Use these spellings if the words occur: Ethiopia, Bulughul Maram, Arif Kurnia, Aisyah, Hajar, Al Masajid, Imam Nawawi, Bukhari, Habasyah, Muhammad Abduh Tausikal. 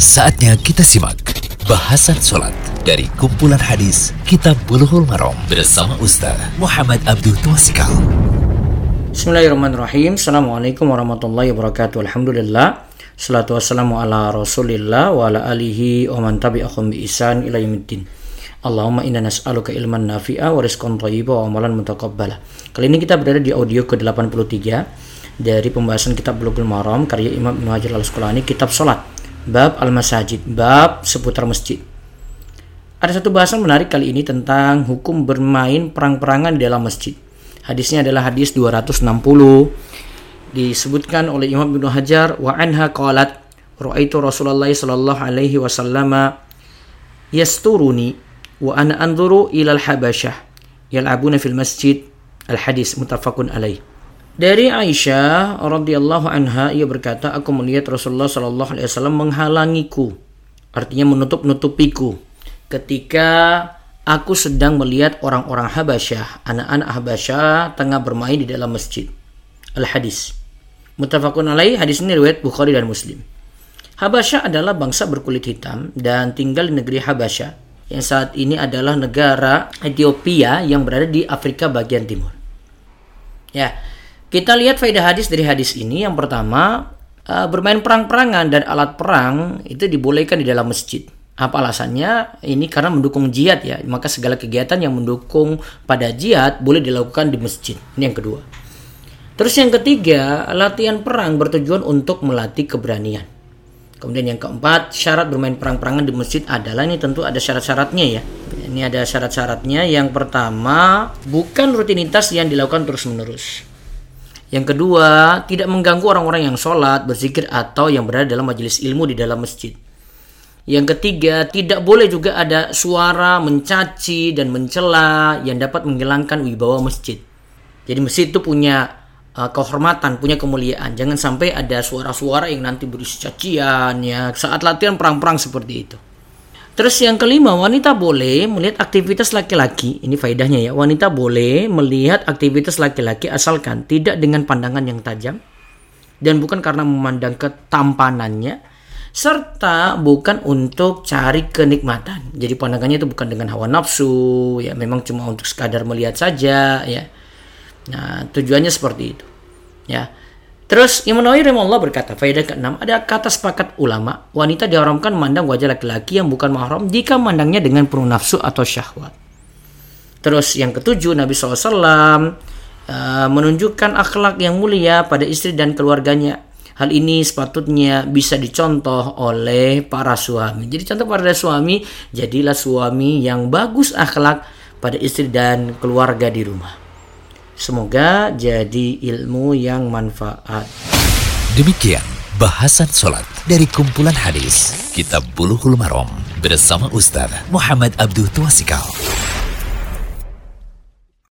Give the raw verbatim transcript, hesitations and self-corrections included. Saatnya kita simak bahasan sholat dari kumpulan hadis Kitab Bulughul Maram bersama Ustaz Muhammad Abduh Tausikal. Bismillahirrahmanirrahim. Assalamualaikum warahmatullahi wabarakatuh. Alhamdulillah. Salatu wassalamu ala rasulillah wa ala alihi wa man tabi'ahum bi ihsan ila yaumiddin. Allahumma inna nas'aluka ilman nafi'a wa rizqan thayyiba wa amalan mutaqabbala. Kali ini kita berada di audio ke delapan puluh tiga dari pembahasan Kitab Bulughul Maram karya Imam Nawawi al-Asqalani, Kitab Sholat. Bab Al Masajid, bab seputar masjid. Ada satu bahasan menarik kali ini tentang hukum bermain perang-perangan di dalam masjid. Hadisnya adalah hadis dua ratus enam puluh. Disebutkan oleh Imam Ibnu Hajar wa anha qalat ra'aitu Rasulullah sallallahu alaihi wasallam yasturuni wa ana anzuru ila al-Habasyah yal'abuna fil masjid. Al-hadis muttafaqun alaih. Dari Aisyah radhiyallahu anha, ia berkata, aku melihat Rasulullah sallallahu alaihi wasallam menghalangiku, artinya menutup-nutupiku, ketika aku sedang melihat orang-orang Habasyah, anak-anak Habasyah tengah bermain di dalam masjid. Al-hadis muttafaqun alaih. Hadis ini riwayat Bukhari dan Muslim. Habasyah adalah bangsa berkulit hitam dan tinggal di negeri Habasyah yang saat ini adalah negara Ethiopia yang berada di Afrika bagian timur. Ya, kita lihat faedah hadis dari hadis ini. Yang pertama, bermain perang-perangan dan alat perang itu dibolehkan di dalam masjid. Apa alasannya? Ini karena mendukung jihad ya. Maka segala kegiatan yang mendukung pada jihad boleh dilakukan di masjid. Ini yang kedua. Terus yang ketiga, latihan perang bertujuan untuk melatih keberanian. Kemudian yang keempat, syarat bermain perang-perangan di masjid adalah, ini tentu ada syarat-syaratnya ya. Ini ada syarat-syaratnya. Yang pertama, bukan rutinitas yang dilakukan terus-menerus. Yang kedua, tidak mengganggu orang-orang yang sholat, berzikir, atau yang berada dalam majelis ilmu di dalam masjid. Yang ketiga, tidak boleh juga ada suara mencaci dan mencela yang dapat menghilangkan wibawa masjid. Jadi masjid itu punya uh, kehormatan, punya kemuliaan. Jangan sampai ada suara-suara yang nanti berisi cacian ya, saat latihan perang-perang seperti itu. Terus yang kelima, wanita boleh melihat aktivitas laki-laki. Ini faedahnya ya. Wanita boleh melihat aktivitas laki-laki asalkan tidak dengan pandangan yang tajam dan bukan karena memandang ketampanannya, serta bukan untuk cari kenikmatan. Jadi pandangannya itu bukan dengan hawa nafsu ya, memang cuma untuk sekadar melihat saja ya. Nah, tujuannya seperti itu ya. Terus Imam Nawawi rahimahullah berkata, faedah keenam, ada kata sepakat ulama, wanita diharamkan memandang wajah laki-laki yang bukan mahram jika memandangnya dengan penuh nafsu atau syahwat. Terus yang ketujuh, Nabi shallallahu alaihi wasallam uh, menunjukkan akhlak yang mulia pada istri dan keluarganya. Hal ini sepatutnya bisa dicontoh oleh para suami. Jadi contoh pada suami, jadilah suami yang bagus akhlak pada istri dan keluarga di rumah. Semoga jadi ilmu yang manfaat. Demikian bahasan sholat dari kumpulan hadis Kitab Bulughul Maram bersama Ustaz Muhammad Abduh Tausikal.